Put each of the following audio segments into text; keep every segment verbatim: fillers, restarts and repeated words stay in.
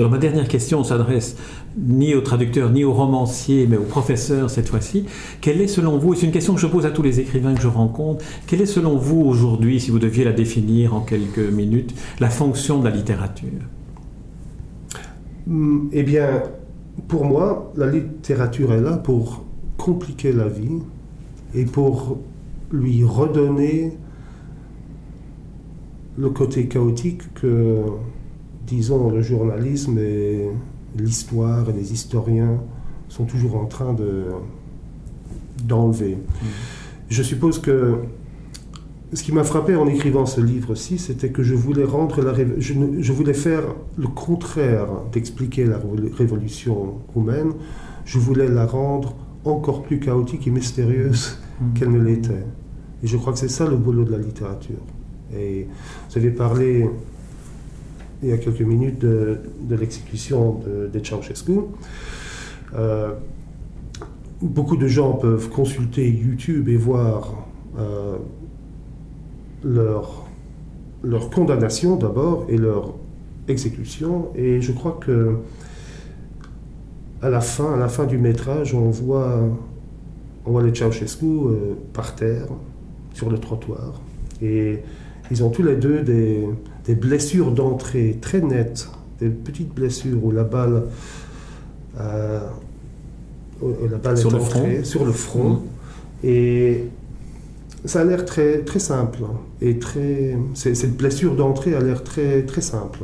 Alors ma dernière question s'adresse ni aux traducteurs, ni aux romanciers, mais aux professeurs cette fois-ci. Quelle est selon vous, et c'est une question que je pose à tous les écrivains que je rencontre, quelle est selon vous aujourd'hui, si vous deviez la définir en quelques minutes, la fonction de la littérature ? Eh bien, pour moi, la littérature est là pour compliquer la vie et pour lui redonner le côté chaotique que, disons, le journalisme et l'histoire et les historiens sont toujours en train de, d'enlever. Mmh. Je suppose que ce qui m'a frappé en écrivant ce livre-ci, c'était que je voulais, rendre la révo- je, ne, je voulais faire le contraire d'expliquer la révolution roumaine. Je voulais la rendre encore plus chaotique et mystérieuse mmh. qu'elle ne l'était. Et je crois que c'est ça le boulot de la littérature. Et vous avez parlé il y a quelques minutes de, de l'exécution de, de Ceaușescu. Euh, beaucoup de gens peuvent consulter YouTube et voir euh, leur, leur condamnation d'abord et leur exécution. Et je crois que à la fin, à la fin du métrage, on voit, on voit les Ceaușescu euh, par terre, sur le trottoir. Et ils ont tous les deux des, des blessures d'entrée très nettes, des petites blessures où la balle, euh, où la balle est entrée sur le front. Mmh. Et ça a l'air très, très simple. Et très, cette blessure d'entrée a l'air très, très simple.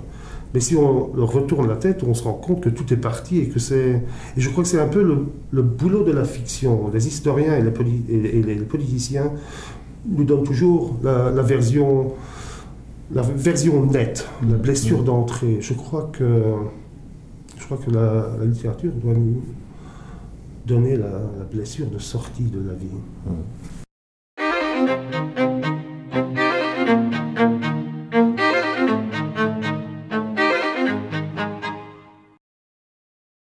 Mais si on leur retourne la tête, on se rend compte que tout est parti et que c'est... Et je crois que c'est un peu le, le boulot de la fiction. Les historiens et les, poli- et les, les politiciens nous donne toujours la, la, version, la version nette, la blessure d'entrée. Je crois que, je crois que la, la littérature doit nous donner la, la blessure de sortie de la vie.